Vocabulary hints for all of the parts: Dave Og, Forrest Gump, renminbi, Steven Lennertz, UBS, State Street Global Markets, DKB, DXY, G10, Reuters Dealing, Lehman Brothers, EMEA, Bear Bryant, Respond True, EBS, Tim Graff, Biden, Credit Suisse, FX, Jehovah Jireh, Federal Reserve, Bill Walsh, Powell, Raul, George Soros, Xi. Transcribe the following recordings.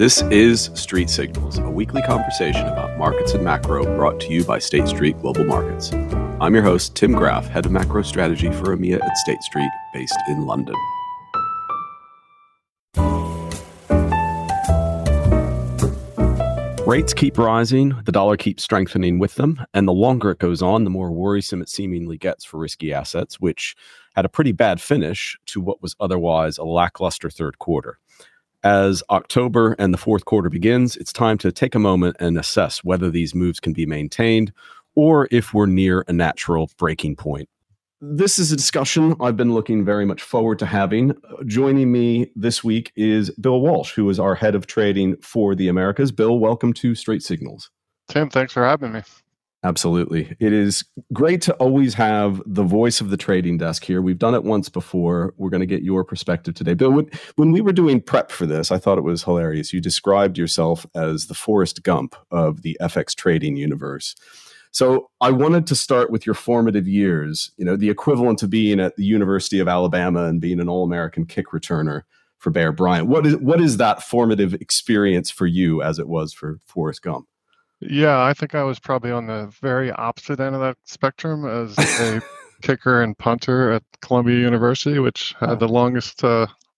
This is Street Signals, a weekly conversation about markets and macro brought to you by State Street Global Markets. I'm your host, Tim Graff, Head of Macro Strategy for EMEA at State Street, based in London. Rates keep rising, the dollar keeps strengthening with them, and the longer it goes on, the more worrisome it seemingly gets for risky assets, which had a pretty bad finish to what was otherwise a lackluster third quarter. As October and the fourth quarter begins, it's time to take a moment and assess whether these moves can be maintained or if we're near a natural breaking point. This is a discussion I've been looking very much forward to having. Joining me this week is Bill Walsh, who is our head of trading for the Americas. Bill, welcome to Straight Signals. Tim, thanks for having me. Absolutely. It is great to always have the voice of the trading desk here. We've done it once before. We're going to get your perspective today. Bill, when we were doing prep for this, I thought it was hilarious. You described yourself as the Forrest Gump of the FX trading universe. So I wanted to start with your formative years, you know, the equivalent of being at the University of Alabama and being an All-American kick returner for Bear Bryant. What is that formative experience for you as it was for Forrest Gump? Yeah, I think I was probably on the very opposite end of that spectrum as a kicker and punter at Columbia University, which had the longest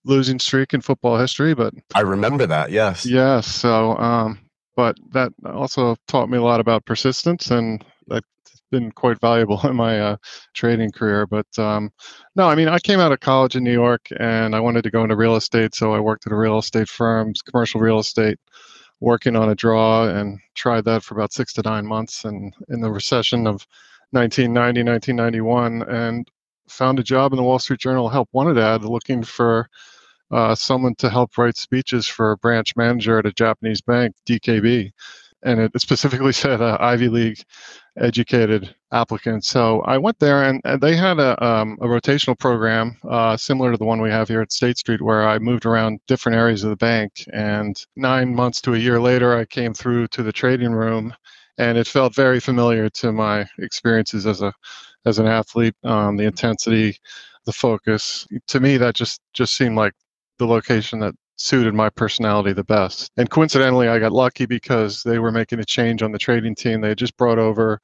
losing streak in football history. But I remember that, yes. Yeah, so, but that also taught me a lot about persistence, and that's been quite valuable in my trading career. But no, I mean, I came out of college in New York, and I wanted to go into real estate, so I worked at a real estate firm, commercial real estate, working on a draw, and tried that for about 6 to 9 months, and in the recession of 1990, 1991, and found a job in the Wall Street Journal help wanted ad looking for someone to help write speeches for a branch manager at a Japanese bank, DKB. And it specifically said Ivy League educated applicants. So I went there, and they had a rotational program similar to the one we have here at State Street, where I moved around different areas of the bank. And 9 months to a year later, I came through to the trading room, and it felt very familiar to my experiences as an athlete. The intensity, the focus. To me, that just seemed like the location that suited my personality the best. And coincidentally, I got lucky because they were making a change on the trading team. They had just brought over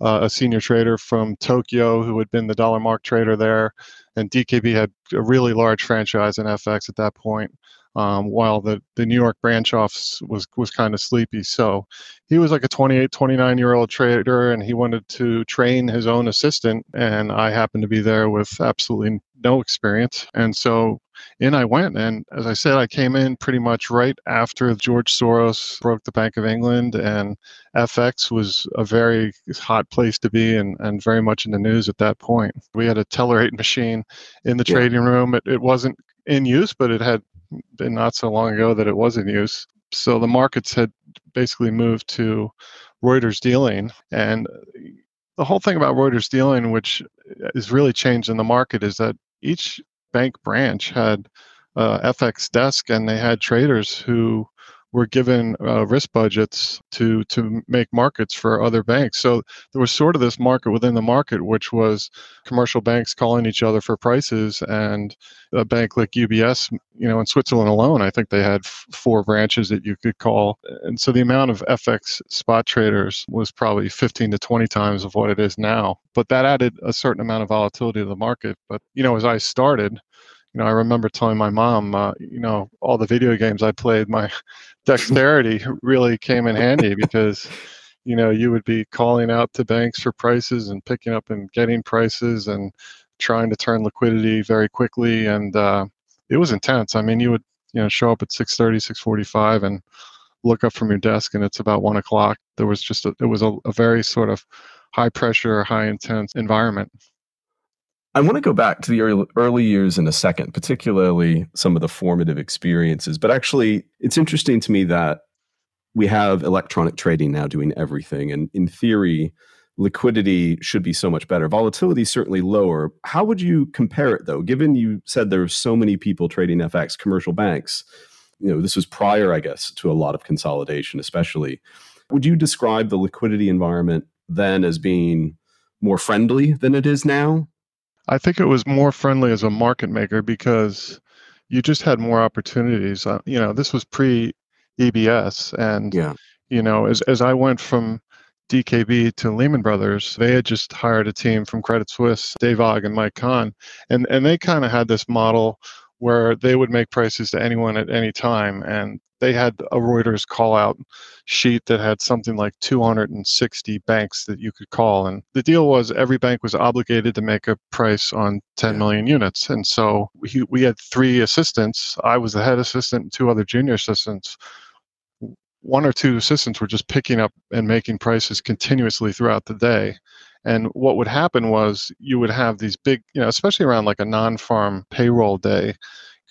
a senior trader from Tokyo who had been the dollar mark trader there. And DKB had a really large franchise in FX at that point, while the New York branch office was kind of sleepy. So he was like a 28, 29-year-old trader, and he wanted to train his own assistant. And I happened to be there with absolutely no experience. And so in I went. And as I said, I came in pretty much right after George Soros broke the Bank of England, and FX was a very hot place to be and very much in the news at that point. We had a Telerate machine in the trading room. It wasn't in use, but it had been not so long ago that it was in use. So the markets had basically moved to Reuters Dealing. And the whole thing about Reuters Dealing, which is really changed in the market, is that each bank branch had FX desk, and they had traders who were given risk budgets to make markets for other banks. So there was sort of this market within the market, which was commercial banks calling each other for prices. And a bank like UBS, you know, in Switzerland alone, I think they had four branches that you could call. And so the amount of FX spot traders was probably 15 to 20 times of what it is now. But that added a certain amount of volatility to the market. But, you know, as I started, you know, I remember telling my mom, you know, all the video games I played, my dexterity really came in handy because, you know, you would be calling out to banks for prices and picking up and getting prices and trying to turn liquidity very quickly. And it was intense. I mean, you would, you know, show up at 6:30, 6:45 and look up from your desk, and it's about 1 o'clock. There was just it was a very sort of high pressure, high intense environment. I want to go back to the early years in a second, particularly some of the formative experiences. But actually, it's interesting to me that we have electronic trading now doing everything. And in theory, liquidity should be so much better. Volatility is certainly lower. How would you compare it, though? Given you said there were so many people trading FX, commercial banks, you know, this was prior, I guess, to a lot of consolidation, especially. Would you describe the liquidity environment then as being more friendly than it is now? I think it was more friendly as a market maker because you just had more opportunities. You know, this was pre EBS. And, you know, as I went from DKB to Lehman Brothers, they had just hired a team from Credit Suisse, Dave Og and Mike Kahn. And they kind of had this model where they would make prices to anyone at any time. And they had a Reuters call out sheet that had something like 260 banks that you could call. And the deal was every bank was obligated to make a price on 10 million units. And so we had three assistants. I was the head assistant and two other junior assistants. One or two assistants were just picking up and making prices continuously throughout the day. And what would happen was you would have these big, you know, especially around like a non-farm payroll day,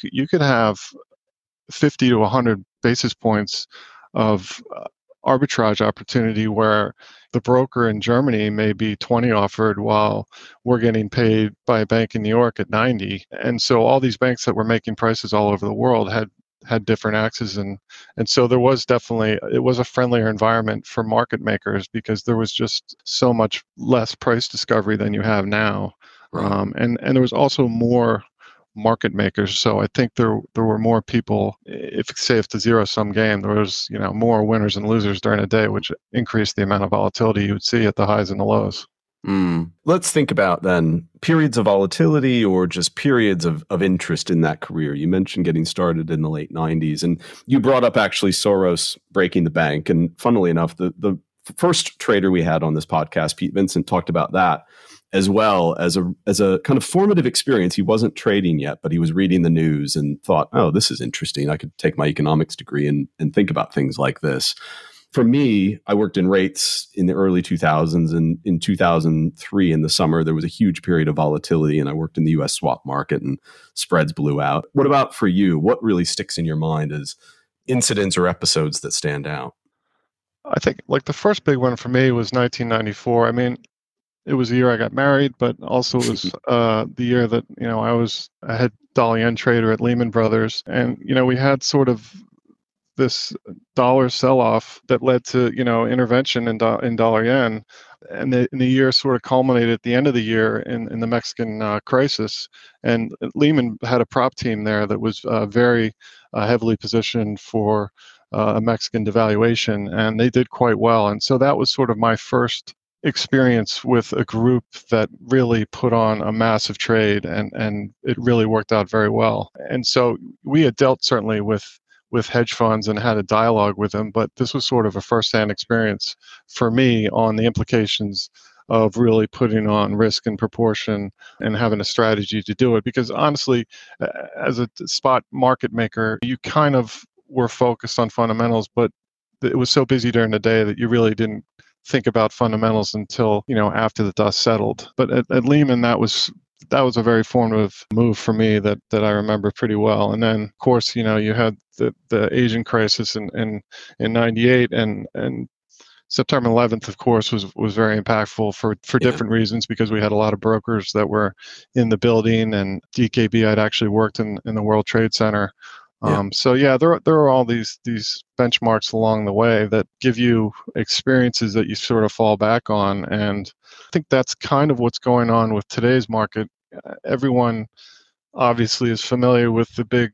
you could have 50 to 100 basis points of arbitrage opportunity where the broker in Germany may be 20 offered while we're getting paid by a bank in New York at 90. And so all these banks that were making prices all over the world had different axes. And so there was definitely, it was a friendlier environment for market makers because there was just so much less price discovery than you have now. Right. And there was also more market makers. So I think there were more people, if it's a zero-sum game, there was, you know, more winners and losers during a day, which increased the amount of volatility you would see at the highs and the lows. Let's think about then periods of volatility or just periods of interest in that career. You mentioned getting started in the late 90s, and you brought up actually Soros breaking the bank. And funnily enough, the first trader we had on this podcast, Pete Vincent, talked about that as well as a kind of formative experience. He wasn't trading yet, but he was reading the news and thought, oh, this is interesting. I could take my economics degree and think about things like this. For me, I worked in rates in the early 2000s, and in 2003 in the summer, there was a huge period of volatility, and I worked in the U.S. swap market and spreads blew out. What about for you? What really sticks in your mind as incidents or episodes that stand out? I think like the first big one for me was 1994. I mean, it was the year I got married, but also it was the year that, you know, I had dollar yen trader at Lehman Brothers, and, you know, we had sort of this dollar sell-off that led to, you know, intervention in dollar yen, and the year sort of culminated at the end of the year in the Mexican crisis. And Lehman had a prop team there that was very heavily positioned for a Mexican devaluation, and they did quite well. And so that was sort of my first experience with a group that really put on a massive trade, and it really worked out very well. And so we had dealt certainly with hedge funds and had a dialogue with them, but this was sort of a firsthand experience for me on the implications of really putting on risk in proportion and having a strategy to do it. Because honestly, as a spot market maker, you kind of were focused on fundamentals, but it was so busy during the day that you really didn't think about fundamentals until, you know, after the dust settled. But at Lehman, that was a very formative move for me that I remember pretty well. And then, of course, you know, you had the Asian crisis in 98, and September 11th, of course, was very impactful for different reasons, because we had a lot of brokers that were in the building, and DKB had actually worked in the World Trade Center. So yeah, there are all these benchmarks along the way that give you experiences that you sort of fall back on. And I think that's kind of what's going on with today's market. Everyone obviously is familiar with the big,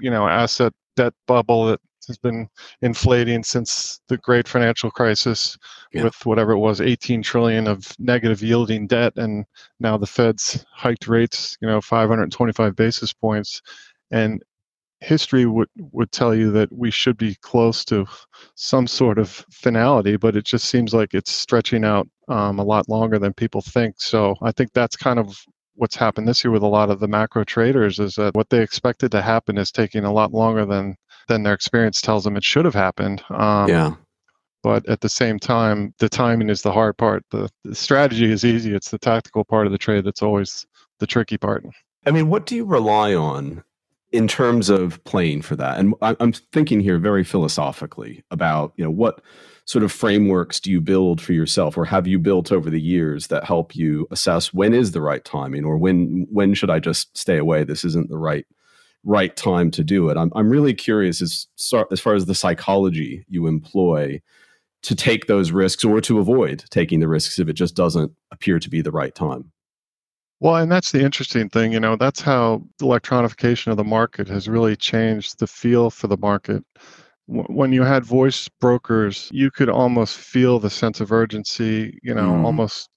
you know, asset debt bubble that has been inflating since the great financial crisis with whatever it was, 18 trillion of negative yielding debt. And now the Fed's hiked rates, you know, 525 basis points. And history would tell you that we should be close to some sort of finality, but it just seems like it's stretching out a lot longer than people think. So I think that's kind of what's happened this year with a lot of the macro traders, is that what they expected to happen is taking a lot longer than their experience tells them it should have happened. But at the same time, the timing is the hard part. The strategy is easy. It's the tactical part of the trade that's always the tricky part. I mean, what do you rely on in terms of playing for that? And I'm thinking here very philosophically about, you know, what sort of frameworks do you build for yourself, or have you built over the years, that help you assess when is the right timing, or when should I just stay away? This isn't the right time to do it. I'm really curious as far as the psychology you employ to take those risks, or to avoid taking the risks if it just doesn't appear to be the right time. Well, and that's the interesting thing, you know, that's how the electronification of the market has really changed the feel for the market. when you had voice brokers, you could almost feel the sense of urgency, you know, almost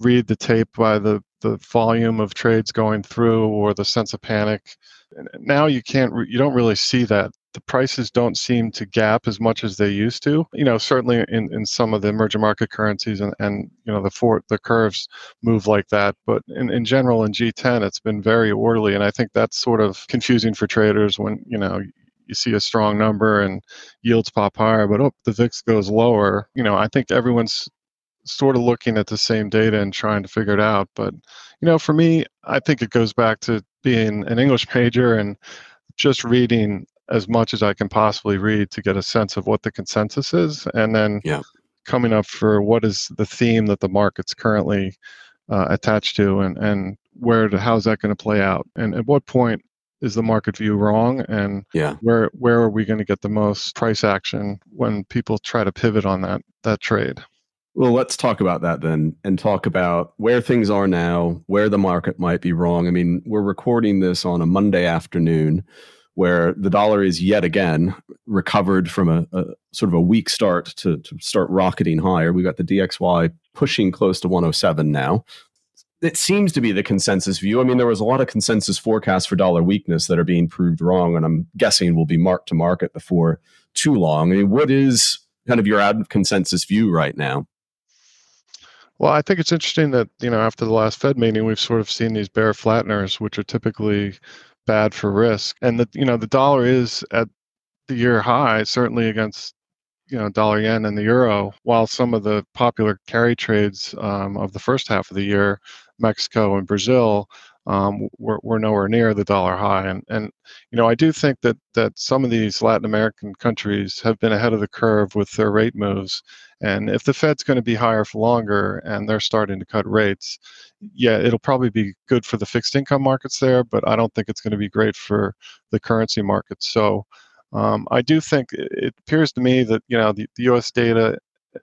read the tape by the volume of trades going through or the sense of panic. And now you can't, you don't really see that. The prices don't seem to gap as much as they used to. You know, certainly in some of the emerging market currencies and you know, the curves move like that. But in general, in G10, it's been very orderly. And I think that's sort of confusing for traders when, you know, you see a strong number and yields pop higher, but the VIX goes lower. You know, I think everyone's sort of looking at the same data and trying to figure it out. But, you know, for me, I think it goes back to being an English major and just reading as much as I can possibly read to get a sense of what the consensus is, and then coming up for what is the theme that the market's currently attached to, and how's that going to play out, and at what point is the market view wrong, and where are we going to get the most price action when people try to pivot on that trade. Well, let's talk about that then, and talk about where things are now, where the market might be wrong. I mean, we're recording this on a Monday afternoon where the dollar is yet again recovered from a sort of a weak start to start rocketing higher. We've got the DXY pushing close to 107 now. It seems to be the consensus view. I mean, there was a lot of consensus forecasts for dollar weakness that are being proved wrong, and I'm guessing will be marked to market before too long. I mean, what is kind of your out of consensus view right now? Well, I think it's interesting that, you know, after the last Fed meeting, we've sort of seen these bear flatteners, which are typically bad for risk. And that, you know, the dollar is at the year high, certainly against, you know, dollar yen and the euro, while some of the popular carry trades of the first half of the year, Mexico and Brazil, were nowhere near the dollar high. And you know, I do think that some of these Latin American countries have been ahead of the curve with their rate moves. And if the Fed's going to be higher for longer and they're starting to cut rates, yeah, it'll probably be good for the fixed income markets there, but I don't think it's going to be great for the currency markets. So I do think it appears to me that, you know, the U.S. data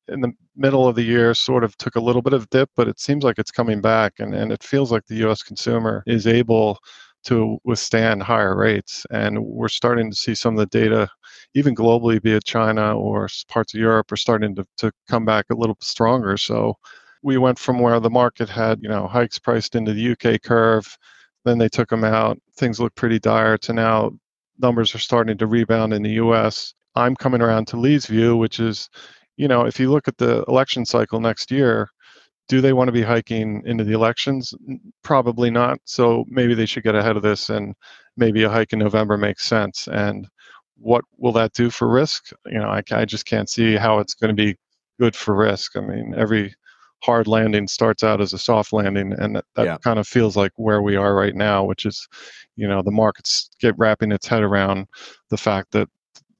in the middle of the year sort of took a little bit of dip, but it seems like it's coming back. And it feels like the U.S. consumer is able to withstand higher rates. And we're starting to see some of the data, even globally, be it China or parts of Europe, are starting to come back a little stronger. So we went from where the market had, you know, hikes priced into the UK curve, then they took them out, things look pretty dire, to now numbers are starting to rebound in the US. I'm coming around to Lee's view, which is, you know, if you look at the election cycle next year, do they want to be hiking into the elections? Probably not. So maybe they should get ahead of this, and maybe a hike in November makes sense. And what will that do for risk? You know, I just can't see how it's going to be good for risk. I mean, every hard landing starts out as a soft landing, and that kind of feels like where we are right now, which is, you know, the market's wrapping its head around the fact that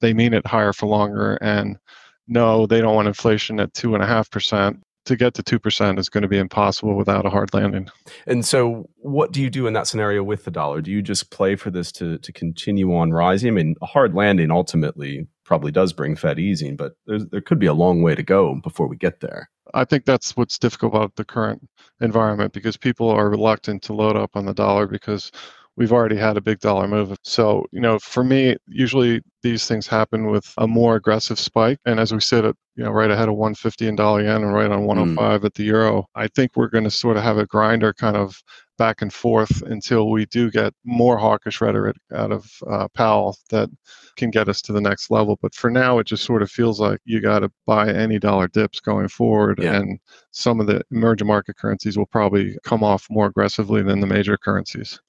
they mean it higher for longer, and no, they don't want inflation at 2.5%. To get to 2% is going to be impossible without a hard landing. And so what do you do in that scenario with the dollar? Do you just play for this to continue on rising? I mean, a hard landing ultimately probably does bring Fed easing, but there could be a long way to go before we get there. I think that's what's difficult about the current environment, because people are reluctant to load up on the dollar because we've already had a big dollar move. So, you know, for me, usually these things happen with a more aggressive spike. And as we sit at, you know, right ahead of 150 in dollar yen and right on 105 at the euro, I think we're going to sort of have a grinder kind of back and forth until we do get more hawkish rhetoric out of Powell that can get us to the next level. But for now, it just sort of feels like you got to buy any dollar dips going forward. Yeah. And some of the emerging market currencies will probably come off more aggressively than the major currencies.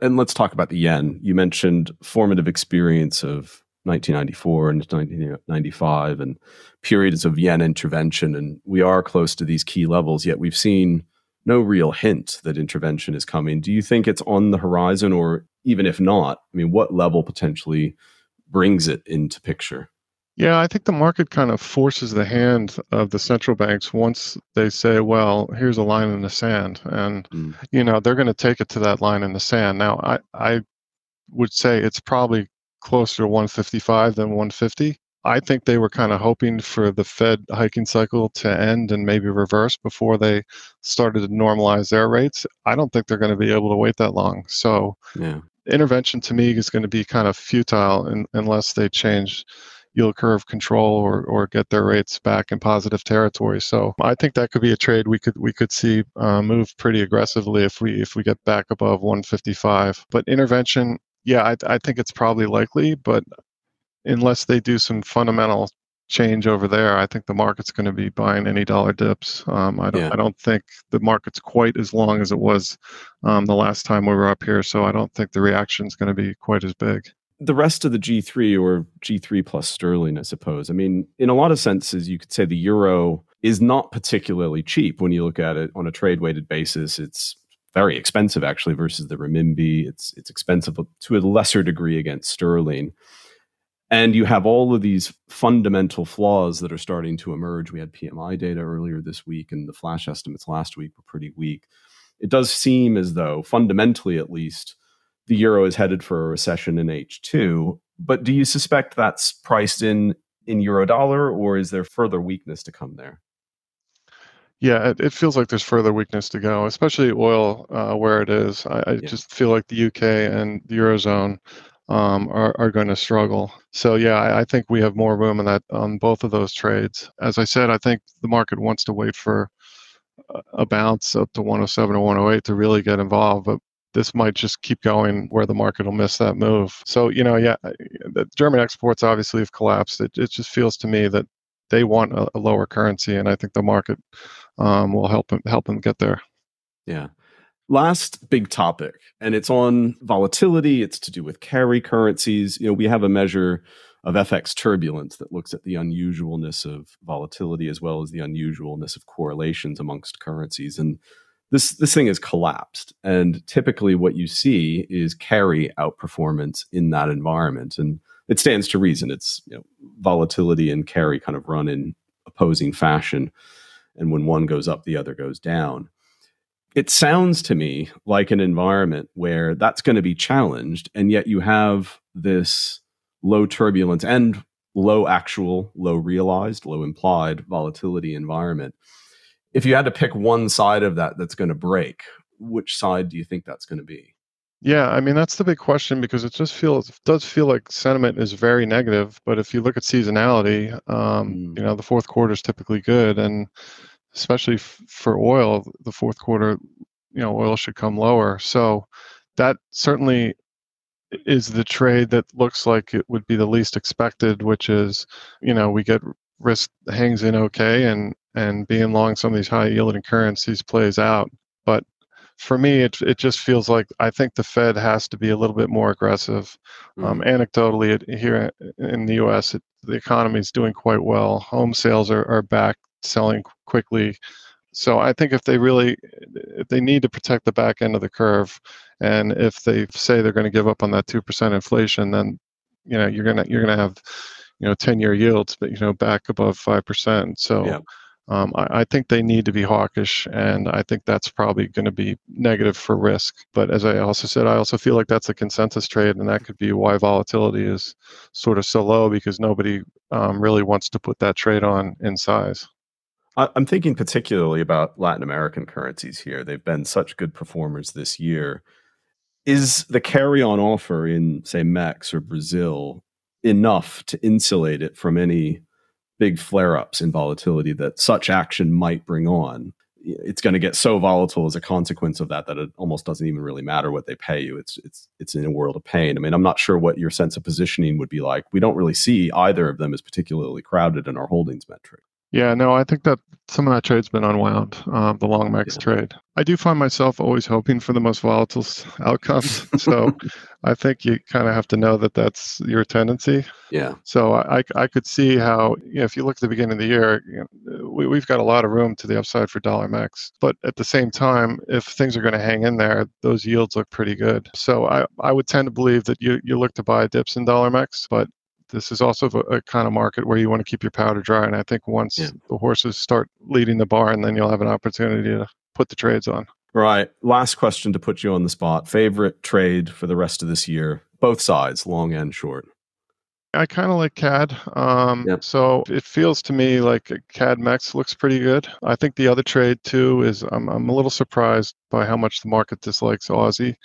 And let's talk about the yen. You mentioned formative experience of 1994 and 1995 and periods of yen intervention. And we are close to these key levels, yet we've seen no real hint that intervention is coming. Do you think it's on the horizon? Or even if not, I mean, what level potentially brings it into picture? Yeah, I think the market kind of forces the hand of the central banks once they say, well, here's a line in the sand. And, you know, they're going to take it to that line in the sand. Now, I would say it's probably closer to 155 than 150. I think they were kind of hoping for the Fed hiking cycle to end and maybe reverse before they started to normalize their rates. I don't think they're going to be able to wait that long. So intervention to me is going to be kind of futile unless they change yield curve control or get their rates back in positive territory. So I think that could be a trade we could see move pretty aggressively if we get back above 155. But intervention, yeah, I think it's probably likely, but unless they do some fundamental change over there, I think the market's going to be buying any dollar dips. I don't think the market's quite as long as it was the last time we were up here, so I don't think the reaction's going to be quite as big. The rest of the G3 or G3 plus sterling, I suppose. I mean, in a lot of senses, you could say the euro is not particularly cheap when you look at it on a trade-weighted basis. It's very expensive, actually, versus the renminbi. It's expensive to a lesser degree against sterling. And you have all of these fundamental flaws that are starting to emerge. We had PMI data earlier this week, and the flash estimates last week were pretty weak. It does seem as though, fundamentally at least, the euro is headed for a recession in H2. But do you suspect that's priced in euro dollar, or is there further weakness to come there? Yeah, it feels like there's further weakness to go, especially oil where it is. I just feel like the UK and the Eurozone are going to struggle. So yeah, I think we have more room in that on both of those trades. As I said, I think the market wants to wait for a bounce up to 107 or 108 to really get involved, but this might just keep going where the market will miss that move. So, the German exports obviously have collapsed. It just feels to me that they want a lower currency, and I think the market will help them get there. Yeah. Last big topic, and it's on volatility. It's to do with carry currencies. We have a measure of FX turbulence that looks at the unusualness of volatility as well as the unusualness of correlations amongst currencies. And this thing has collapsed. And typically what you see is carry outperformance in that environment. And it stands to reason. It's volatility and carry kind of run in opposing fashion. And when one goes up, the other goes down. It sounds to me like an environment where that's going to be challenged, and yet you have this low turbulence and low actual, low realized, low implied volatility environment. If you had to pick one side of that that's going to break, which side do you think that's going to be? Yeah, I mean, that's the big question, because it does feel like sentiment is very negative. But if you look at seasonality, the fourth quarter is typically good, and especially for oil, the fourth quarter, oil should come lower. So that certainly is the trade that looks like it would be the least expected, which is, we get risk hangs in okay, and being long some of these high yielding currencies plays out. But for me, it just feels like I think the Fed has to be a little bit more aggressive. Anecdotally, here in the U.S., the economy is doing quite well. Home sales are back, selling quickly. So I think if they need to protect the back end of the curve, and if they say they're going to give up on that 2% inflation, then you're going to have 10-year yields, but back above 5%. So yeah. I think they need to be hawkish, and I think that's probably going to be negative for risk. But as I also said, I also feel like that's a consensus trade, and that could be why volatility is sort of so low, because nobody really wants to put that trade on in size. I'm thinking particularly about Latin American currencies here. They've been such good performers this year. Is the carry-on offer in, say, MEX or Brazil enough to insulate it from any big flare-ups in volatility that such action might bring on? It's going to get so volatile as a consequence of that it almost doesn't even really matter what they pay you. It's in a world of pain. I mean, I'm not sure what your sense of positioning would be like. We don't really see either of them as particularly crowded in our holdings metric. Yeah, no, I think that some of that trade's been unwound, the long MEX trade. I do find myself always hoping for the most volatile outcomes. So I think you kind of have to know that that's your tendency. Yeah. So I could see how, if you look at the beginning of the year, we've got a lot of room to the upside for dollar MEX. But at the same time, if things are going to hang in there, those yields look pretty good. So I would tend to believe that you look to buy dips in dollar MEX, but this is also a kind of market where you want to keep your powder dry. And I think once the horses start leading the barn, then you'll have an opportunity to put the trades on. Right. Last question to put you on the spot. Favorite trade for the rest of this year, both sides, long and short? I kind of like CAD. So it feels to me like CAD MEX looks pretty good. I think the other trade too is I'm a little surprised by how much the market dislikes Aussie.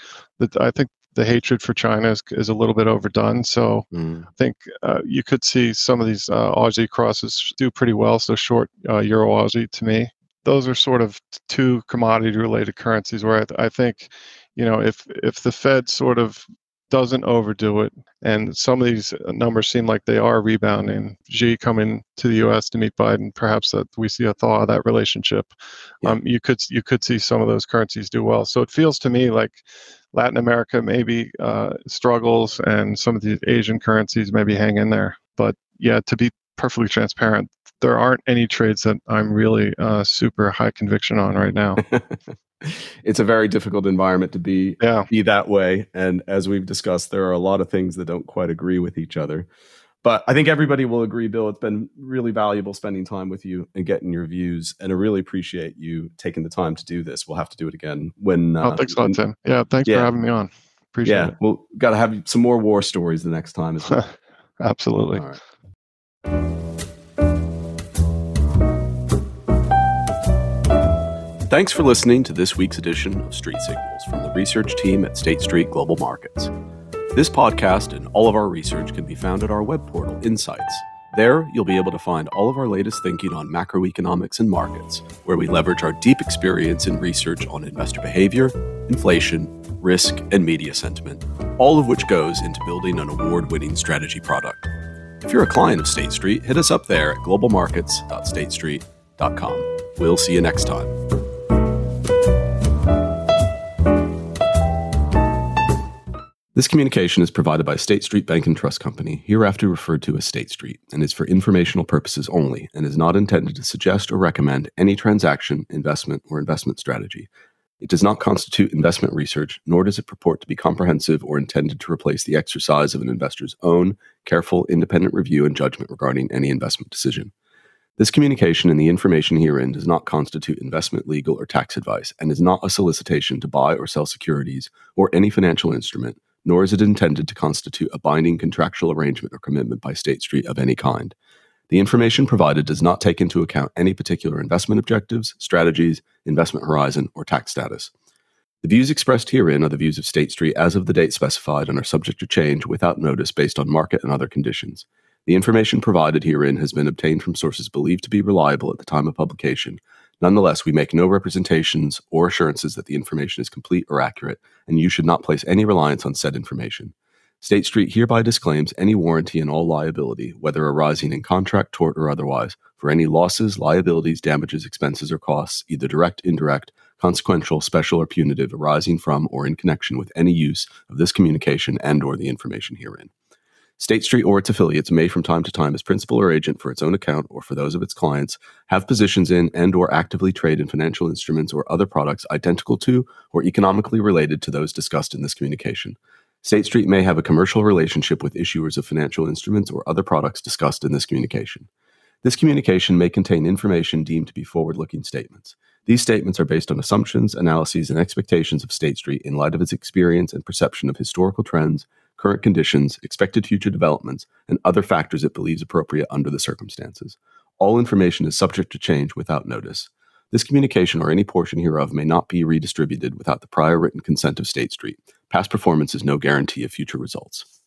I think the hatred for China is a little bit overdone. So I think you could see some of these Aussie crosses do pretty well. So short Euro Aussie to me. Those are sort of two commodity-related currencies where I think, you know, if the Fed sort of doesn't overdo it, and some of these numbers seem like they are rebounding, Xi coming to the U.S. to meet Biden, perhaps that we see a thaw of that relationship. Yeah. You could see some of those currencies do well. So it feels to me like Latin America maybe struggles, and some of the Asian currencies maybe hang in there. But yeah, to be perfectly transparent, there aren't any trades that I'm really super high conviction on right now. It's a very difficult environment to be that way. And as we've discussed, there are a lot of things that don't quite agree with each other. But I think everybody will agree, Bill, it's been really valuable spending time with you and getting your views. And I really appreciate you taking the time to do this. We'll have to do it again when... thanks a lot, Tim. Yeah, thanks for having me on. Appreciate it. Yeah, we'll got to have some more war stories the next time as well. Absolutely. All right. Thanks for listening to this week's edition of Street Signals from the research team at State Street Global Markets. This podcast and all of our research can be found at our web portal, Insights. There, you'll be able to find all of our latest thinking on macroeconomics and markets, where we leverage our deep experience in research on investor behavior, inflation, risk, and media sentiment, all of which goes into building an award-winning strategy product. If you're a client of State Street, hit us up there at globalmarkets.statestreet.com. We'll see you next time. This communication is provided by State Street Bank and Trust Company, hereafter referred to as State Street, and is for informational purposes only, and is not intended to suggest or recommend any transaction, investment, or investment strategy. It does not constitute investment research, nor does it purport to be comprehensive or intended to replace the exercise of an investor's own, careful, independent review and judgment regarding any investment decision. This communication and the information herein does not constitute investment, legal, or tax advice, and is not a solicitation to buy or sell securities or any financial instrument, nor is it intended to constitute a binding contractual arrangement or commitment by State Street of any kind. The information provided does not take into account any particular investment objectives, strategies, investment horizon, or tax status. The views expressed herein are the views of State Street as of the date specified and are subject to change without notice based on market and other conditions. The information provided herein has been obtained from sources believed to be reliable at the time of publication. Nonetheless, we make no representations or assurances that the information is complete or accurate, and you should not place any reliance on said information. State Street hereby disclaims any warranty and all liability, whether arising in contract, tort, or otherwise, for any losses, liabilities, damages, expenses, or costs, either direct, indirect, consequential, special, or punitive, arising from or in connection with any use of this communication and/or the information herein. State Street or its affiliates may from time to time as principal or agent for its own account or for those of its clients have positions in and or actively trade in financial instruments or other products identical to or economically related to those discussed in this communication. State Street may have a commercial relationship with issuers of financial instruments or other products discussed in this communication. This communication may contain information deemed to be forward-looking statements. These statements are based on assumptions, analyses, and expectations of State Street in light of its experience and perception of historical trends, current conditions, expected future developments, and other factors it believes appropriate under the circumstances. All information is subject to change without notice. This communication or any portion hereof may not be redistributed without the prior written consent of State Street. Past performance is no guarantee of future results.